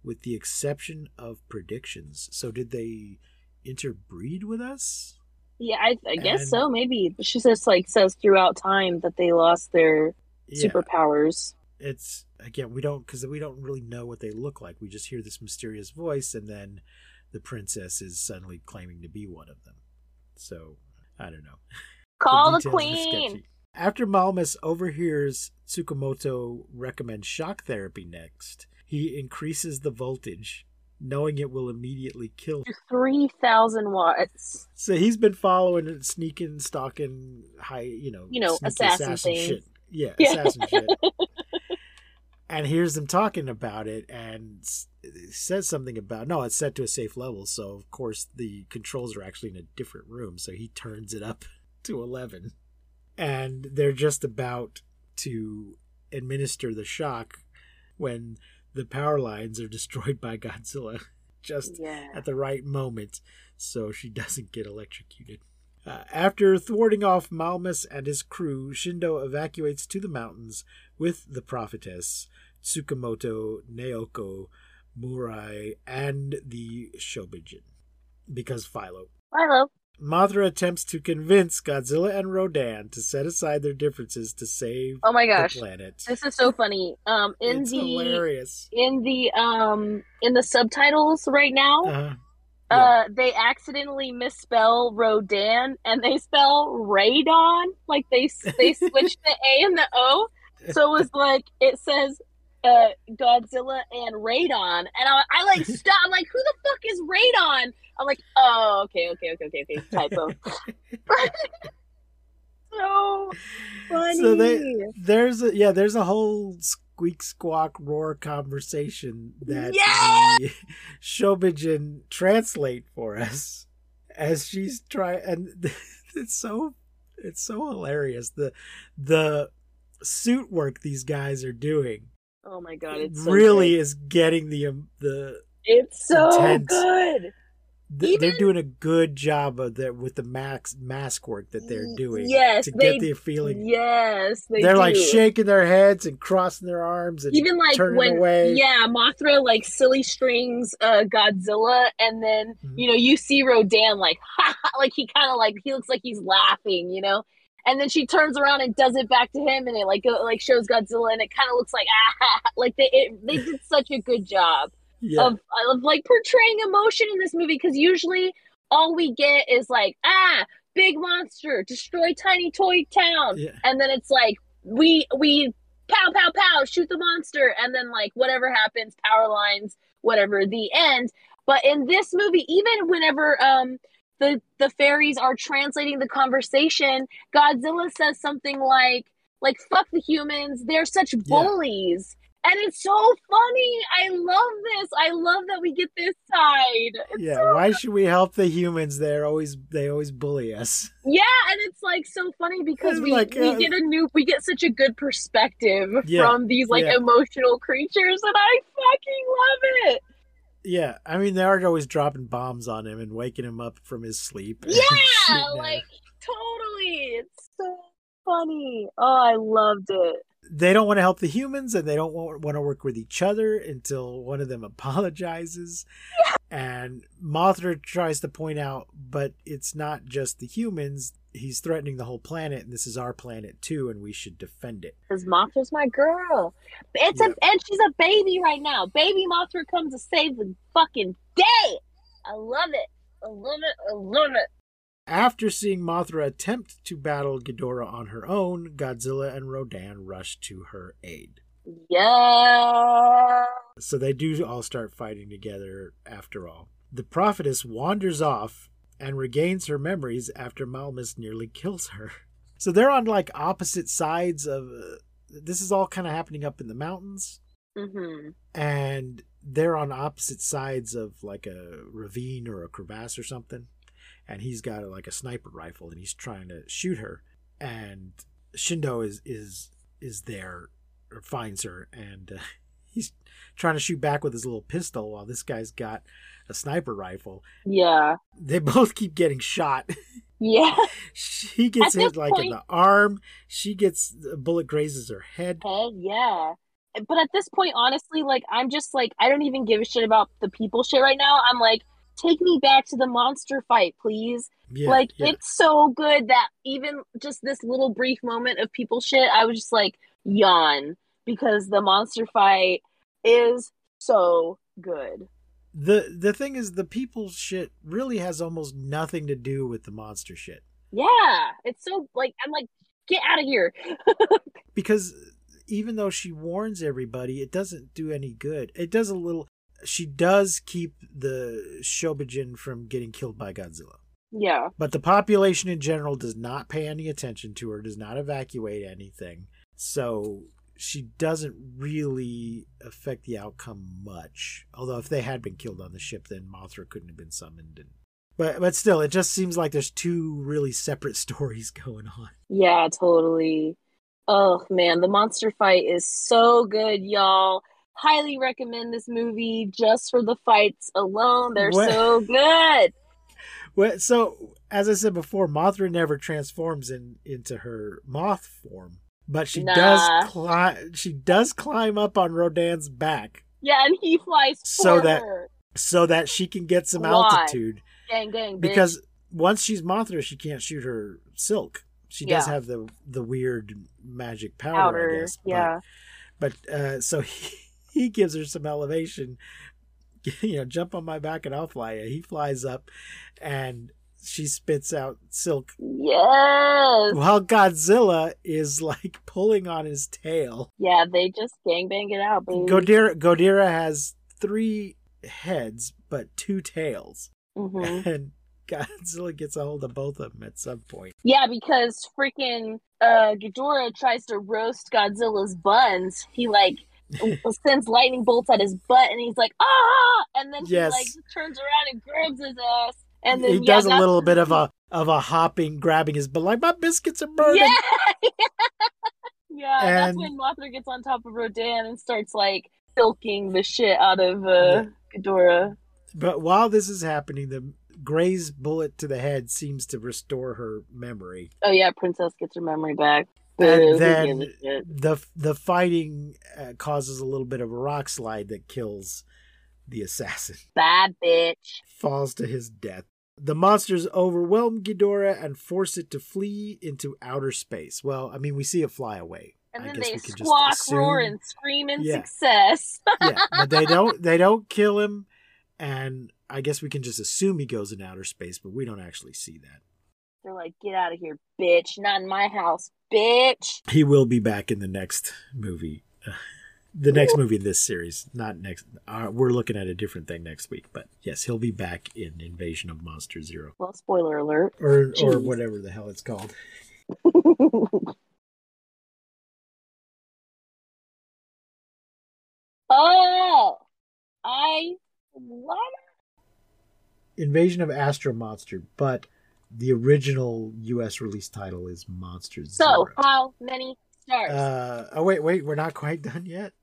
with the exception of predictions. So did they interbreed with us? Yeah, I, I guess and, so, maybe. She just like says throughout time that they lost their yeah, superpowers. It's, again, we don't, because we don't really know what they look like. We just hear this mysterious voice, and then the princess is suddenly claiming to be one of them. So, I don't know. Call the, the queen! After Malmess overhears Tsukamoto recommend shock therapy next, he increases the voltage, knowing it will immediately kill him. three thousand watts. So he's been following and sneaking, stalking, high, you know, you know, assassin, assassin shit. Yeah, yeah, assassin shit. And hears them talking about it and says something about, no, it's set to a safe level. So, of course, the controls are actually in a different room. So he turns it up to eleven. And they're just about to administer the shock when the power lines are destroyed by Godzilla just yeah. at the right moment, so she doesn't get electrocuted. Uh, after thwarting off Malmess and his crew, Shindo evacuates to the mountains with the prophetess, Tsukamoto, Naoko, Murai, and the Shobijin, because Philo. Philo. Mothra attempts to convince Godzilla and Rodan to set aside their differences to save oh my gosh. the planet. This is so funny. Um, in it's the, hilarious. In the, um, in the subtitles right now, uh, yeah. uh, they accidentally misspell Rodan, and they spell Radon. Like, they they switched the A and the O. So it was like, it says uh, Godzilla and Radon. And I, I like, stop. I'm like, who the fuck is Radon? I'm like, oh, okay, okay, okay, okay, okay, typo. So funny. So they, there's a, yeah, there's a whole squeak, squawk, roar conversation that yes! the Shobijin translate for us as she's trying, and it's so, it's so hilarious. The, the suit work these guys are doing. Oh my God, it's so really good. Is getting the, um, the It's so intense. Good. Th- Even, they're doing a good job of that with the max mask work that they're doing. Yes, to they, get the feeling. Yes, they they're do. Like shaking their heads and crossing their arms and even like turning when away. Yeah, Mothra like silly strings uh, Godzilla, and then mm-hmm. you know you see Rodan like ha, ha, like he kind of like he looks like he's laughing, you know, and then she turns around and does it back to him, and it like go, like shows Godzilla, and it kind of looks like ah, like they it, they did such a good job. Yeah. Of, of like portraying emotion in this movie, because usually all we get is like ah big monster destroy tiny toy town yeah. and then it's like we we pow pow pow shoot the monster and then like whatever happens power lines whatever the end. But in this movie, even whenever um the the fairies are translating the conversation, Godzilla says something like like fuck the humans, they're such bullies. Yeah. And it's so funny. I love this. I love that we get this side. It's yeah. So why should we help the humans? They're always they always bully us. Yeah, and it's like so funny because we, like, we uh, get a new we get such a good perspective yeah, from these like yeah. emotional creatures, and I fucking love it. Yeah, I mean they are always dropping bombs on him and waking him up from his sleep. Yeah, like totally. It's so funny. Oh, I loved it. They don't want to help the humans, and they don't want to work with each other until one of them apologizes. And Mothra tries to point out, but it's not just the humans. He's threatening the whole planet, and this is our planet too, and we should defend it. Because Mothra's my girl. It's yep. a, and she's a baby right now. Baby Mothra comes to save the fucking day. I love it. I love it. I love it. After seeing Mothra attempt to battle Ghidorah on her own, Godzilla and Rodan rush to her aid. Yeah! So they do all start fighting together after all. The prophetess wanders off and regains her memories after Malmess nearly kills her. So they're on like opposite sides of, uh, this is all kind of happening up in the mountains. Mm-hmm. And they're on opposite sides of like a ravine or a crevasse or something. And he's got like a sniper rifle and he's trying to shoot her. And Shindo is, is, is there or finds her. And uh, he's trying to shoot back with his little pistol while this guy's got a sniper rifle. Yeah. They both keep getting shot. Yeah. She gets hit like point, in the arm. She gets, a bullet grazes her head. Head, yeah. But at this point, honestly, like, I'm just like, I don't even give a shit about the people shit right now. I'm like, take me back to the monster fight, please. Yeah, like, yeah. It's so good that even just this little brief moment of people shit, I was just like, yawn. Because the monster fight is so good. The the thing is, the people shit really has almost nothing to do with the monster shit. Yeah. It's so, like, I'm like, get out of here. Because even though she warns everybody, it doesn't do any good. It does a little... She does keep the Shobijin from getting killed by Godzilla. Yeah. But the population in general does not pay any attention to her, does not evacuate anything. So she doesn't really affect the outcome much. Although if they had been killed on the ship, then Mothra couldn't have been summoned. And, but but still, it just seems like there's two really separate stories going on. Yeah, totally. Oh, man, the monster fight is so good, y'all. Highly recommend this movie just for the fights alone. They're what? So good. Well, so as I said before, Mothra never transforms in, into her moth form, but she nah. does climb. She does climb up on Rodan's back. Yeah, and he flies so for that her. so that she can get some Why? altitude. Gang, gang, bitch. Because once she's Mothra, she can't shoot her silk. She yeah. does have the the weird magic powder, powder I guess. Yeah, but, but uh, so he. He gives her some elevation, you know, jump on my back and I'll fly you. He flies up and she spits out silk. Yes. While Godzilla is like pulling on his tail. Yeah, they just gangbang it out, baby. Ghidorah, Ghidorah has three heads, but two tails. Mm-hmm. And Godzilla gets a hold of both of them at some point. Yeah, because freaking uh, Ghidorah tries to roast Godzilla's buns. He like... sends lightning bolts at his butt and he's like, ah, and then he yes. like turns around and grabs his ass, and then he yeah, does a little bit of a of a hopping, grabbing his butt like, my biscuits are burning. Yeah, yeah. And that's when Mothra gets on top of Rodan and starts like silking the shit out of uh, yeah. Ghidorah. But while this is happening, the Gray's bullet to the head seems to restore her memory. Oh yeah, Princess gets her memory back. And then the the fighting uh, causes a little bit of a rock slide that kills the assassin. Bad bitch. Falls to his death. The monsters overwhelm Ghidorah and force it to flee into outer space. Well, I mean, we see it fly away. And I then guess they we squawk, assume... roar, and scream in yeah. success. Yeah, but they don't, they don't kill him. And I guess we can just assume he goes in outer space, but we don't actually see that. They're like, get out of here, bitch. Not in my house, bitch. He will be back in the next movie. The next movie in this series. Not next. Uh, we're looking at a different thing next week. But yes, he'll be back in Invasion of Monster Zero. Well, spoiler alert. Or, or whatever the hell it's called. Oh! I love it. Invasion of Astro Monster, but... the original U S release title is Monster Zero. So, how many stars? Uh, oh, wait, wait. We're not quite done yet.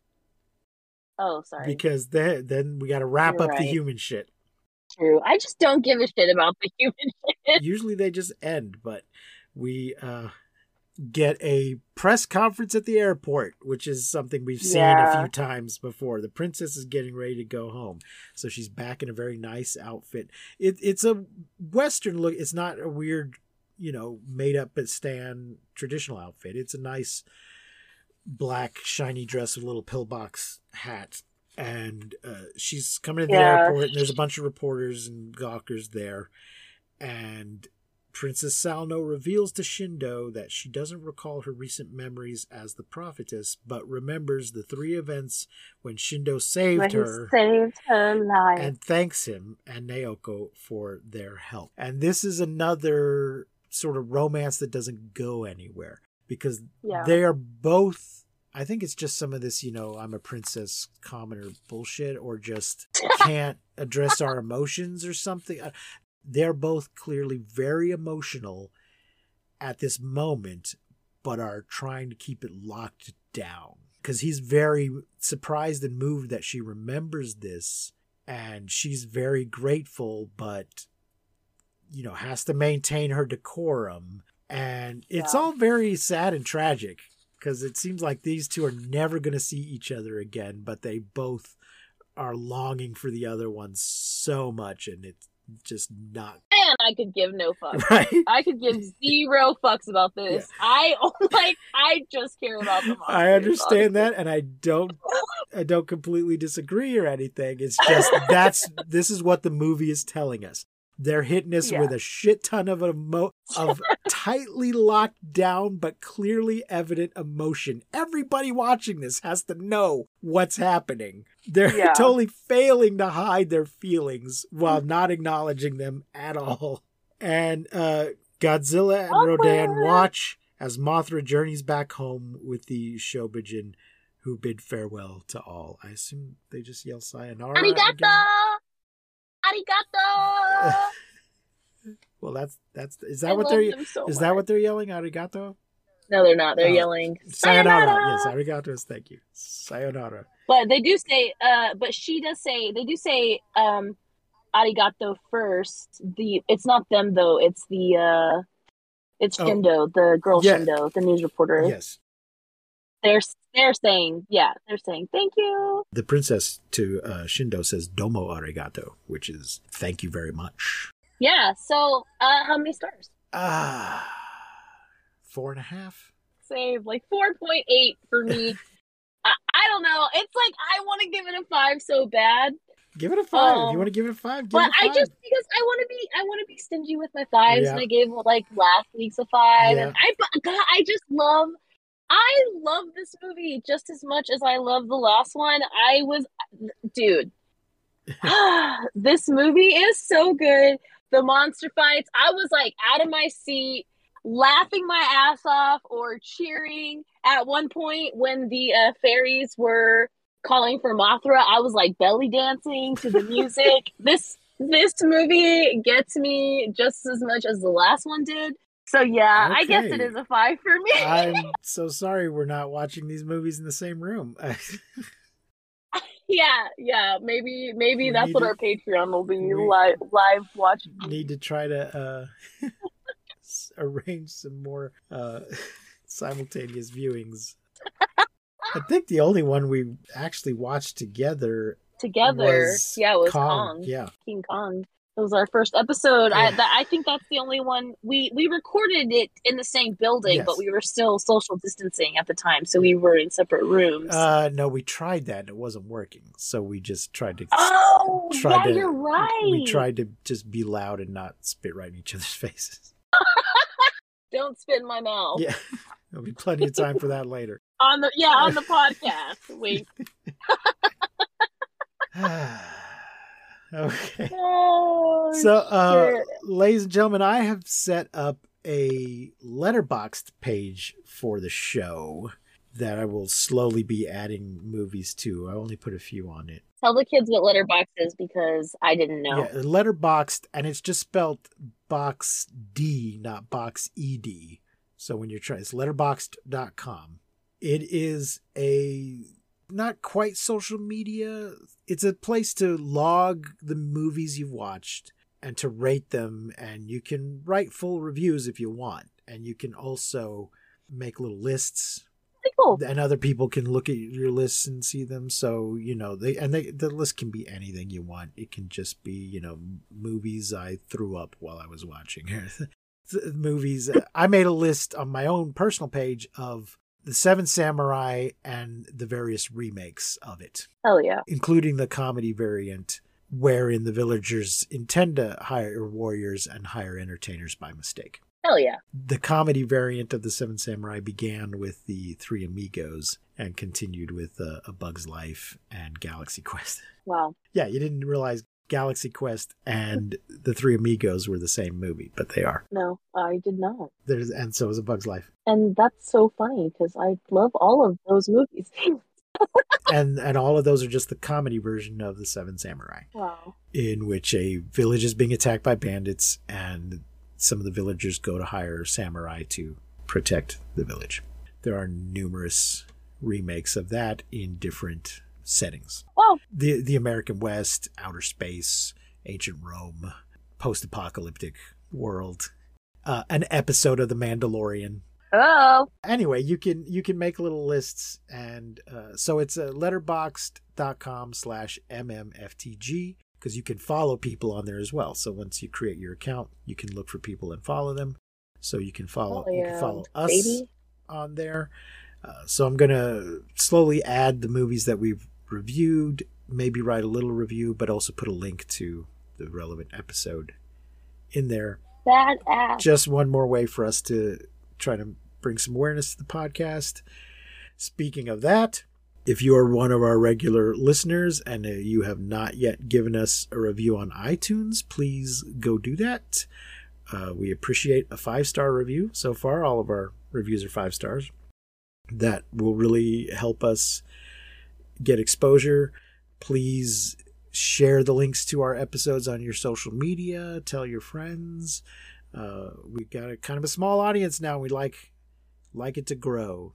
Oh, sorry. Because then, then we got to wrap You're up right. the human shit. True. I just don't give a shit about the human shit. Usually they just end, but we uh, get a press conference at the airport, which is something we've seen yeah. a few times before. The princess is getting ready to go home. So she's back in a very nice outfit. It, it's a Western look. It's not a weird, you know, made up but stand traditional outfit. It's a nice black shiny dress with a little pillbox hat. And uh, she's coming to the yeah. airport, and there's a bunch of reporters and gawkers there. And Princess Salno reveals to Shindo that she doesn't recall her recent memories as the prophetess, but remembers the three events when Shindo saved when her, saved her life. And thanks him and Naoko for their help. And this is another sort of romance that doesn't go anywhere, because yeah. they are both, I think it's just some of this, you know, I'm a princess commoner bullshit, or just can't address our emotions or something. They're both clearly very emotional at this moment, but are trying to keep it locked down, because he's very surprised and moved that she remembers this, and she's very grateful, but, you know, has to maintain her decorum. And it's yeah. all very sad and tragic, because it seems like these two are never going to see each other again, but they both are longing for the other one so much, and it's just not. And I could give no fucks. Right? I could give zero fucks about this. Yeah. I like I just care about the monster. I understand that, and I don't I don't completely disagree or anything. It's just that's this is what the movie is telling us. They're hitting us yeah. with a shit ton of emo- of tightly locked down but clearly evident emotion. Everybody watching this has to know what's happening. They're yeah. totally failing to hide their feelings while not acknowledging them at all. And uh, Godzilla and oh, Rodan watch as Mothra journeys back home with the Shobijin, who bid farewell to all. I assume they just yell sayonara. Arigato! Again. Arigato! Well, that's that's is that I what they're so is much. that what they're yelling? Arigato? No, they're not. They're oh. yelling sayonara. sayonara. Yes, arigato is thank you. Sayonara. But they do say. Uh, but she does say. They do say. Um, arigato first. The it's not them though. It's the. Uh, it's oh. Shindo, the girl yeah. Shindo, the news reporter. Yes. They're they're saying yeah. They're saying thank you. The princess to uh, Shindo says domo arigato, which is thank you very much. Yeah. So uh, how many stars? Ah, uh, four and a half. Save like four point eight for me. I, I don't know. It's like I want to give it a five so bad. Give it a five. Um, if you want to give it a five? Give but it a five. I just because I want to be I want to be stingy with my fives, yeah. and I gave like last week's a five. Yeah. And I God, I just love. I love this movie just as much as I love the last one. I was, dude, this movie is so good. The monster fights, I was like out of my seat, laughing my ass off or cheering. At one point when the uh, fairies were calling for Mothra, I was like belly dancing to the music. This this movie gets me just as much as the last one did. So yeah, okay. I guess it is a five for me. I'm so sorry we're not watching these movies in the same room. Yeah, yeah. Maybe maybe we that's what to, our Patreon will be live live watching. Need to try to uh, arrange some more uh, simultaneous viewings. I think the only one we actually watched together together was yeah it was Kong. Kong. Yeah. King Kong. It was our first episode. Yeah. I, th- I think that's the only one. We, we recorded it in the same building, yes. but we were still social distancing at the time, so we were in separate rooms. Uh, no, we tried that, and it wasn't working, so we just tried to... Oh, tried yeah, to, you're right! We, we tried to just be loud and not spit right in each other's faces. Don't spit in my mouth. Yeah, there'll be plenty of time for that later. On the Yeah, on the podcast. Wait. Okay. Oh, so, uh, ladies and gentlemen, I have set up a Letterboxd page for the show that I will slowly be adding movies to. I only put a few on it. Tell the kids what Letterboxd is, because I didn't know. Yeah, Letterboxd, and it's just spelled box D, not box E D. So when you're trying, it's letterboxd dot com. It is a... not quite social media. It's a place to log the movies you've watched and to rate them, and you can write full reviews if you want, and you can also make little lists. Cool. And other people can look at your lists and see them. So, you know, they and they, the list can be anything you want. It can just be, you know, movies I threw up while I was watching. Movies. I made a list on my own personal page of The Seven Samurai and the various remakes of it. Oh, yeah. Including the comedy variant, wherein the villagers intend to hire warriors and hire entertainers by mistake. Hell yeah. The comedy variant of The Seven Samurai began with the Three Amigos and continued with uh, A Bug's Life and Galaxy Quest. Wow. Yeah, you didn't realize Galaxy Quest and The Three Amigos were the same movie, but they are. No, I did not. There's, and so is A Bug's Life. And that's so funny because I love all of those movies. and and all of those are just the comedy version of The Seven Samurai. Wow. In which a village is being attacked by bandits and some of the villagers go to hire samurai to protect the village. There are numerous remakes of that in different settings. Wow. The, the American West, outer space, ancient Rome, post-apocalyptic world, uh, an episode of The Mandalorian. Oh. Anyway, you can you can make little lists, and uh, so it's uh, letterboxd dot com slash m m f t g because you can follow people on there as well. So once you create your account, you can look for people and follow them. So you can follow oh, yeah. you can follow us Baby. on there. Uh, so I'm gonna slowly add the movies that we've reviewed, maybe write a little review, but also put a link to the relevant episode in there. Badass. Just one more way for us to try to bring some awareness to the podcast. Speaking of that, if you are one of our regular listeners and uh, you have not yet given us a review on iTunes, please go do that. Uh, we appreciate a five-star review. So far, all of our reviews are five stars. That will really help us get exposure. Please share the links to our episodes on your social media. Tell your friends. Uh, we've got a kind of a small audience now. We'd like like it to grow.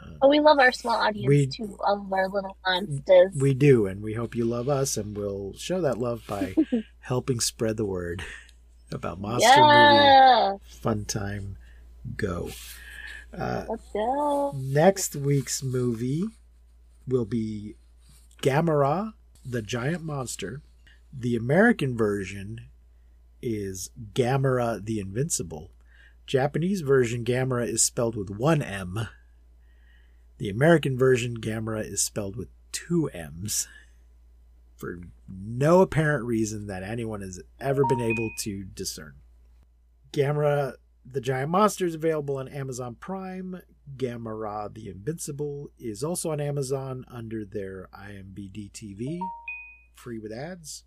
Uh, oh, we love our small audience we, too. All of our little monsters. We do, and we hope you love us, and we'll show that love by helping spread the word about Monster yeah. Movie Fun Time Go. Uh, Let's go. Next week's movie will be Gamera, the Giant Monster. The American version is Gamera the Invincible. Japanese version Gamera is spelled with one M. The American version Gamera is spelled with two M's. For no apparent reason that anyone has ever been able to discern. Gamera the Giant Monster is available on Amazon Prime. Gamera the Invincible is also on Amazon under their I M D b T V, free with ads.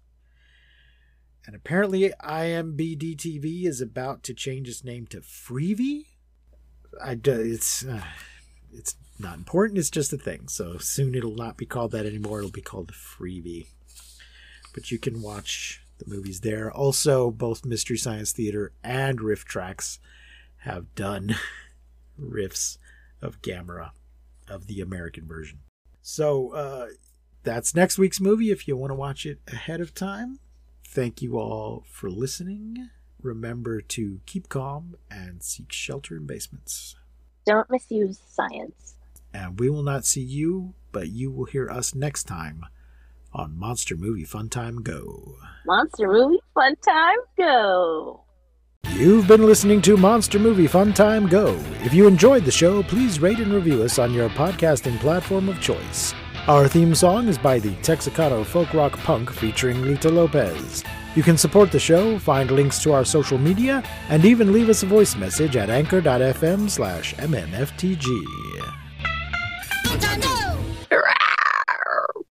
And apparently I M D b T V is about to change its name to Freevee. I do, it's uh, it's not important. It's just a thing. So soon it'll not be called that anymore. It'll be called Freevee. But you can watch the movies there. Also, both Mystery Science Theater and Riff Tracks have done riffs of Gamera, of the American version. So uh, that's next week's movie if you want to watch it ahead of time. Thank you all for listening. Remember to keep calm and seek shelter in basements. Don't misuse science. And we will not see you, but you will hear us next time on Monster Movie Fun Time Go. Monster Movie Fun Time Go. You've been listening to Monster Movie Fun Time Go. If you enjoyed the show, please rate and review us on your podcasting platform of choice. Our theme song is by the Texacato Folk Rock Punk featuring Lita Lopez. You can support the show, find links to our social media, and even leave us a voice message at anchor dot f m slash m m f t g.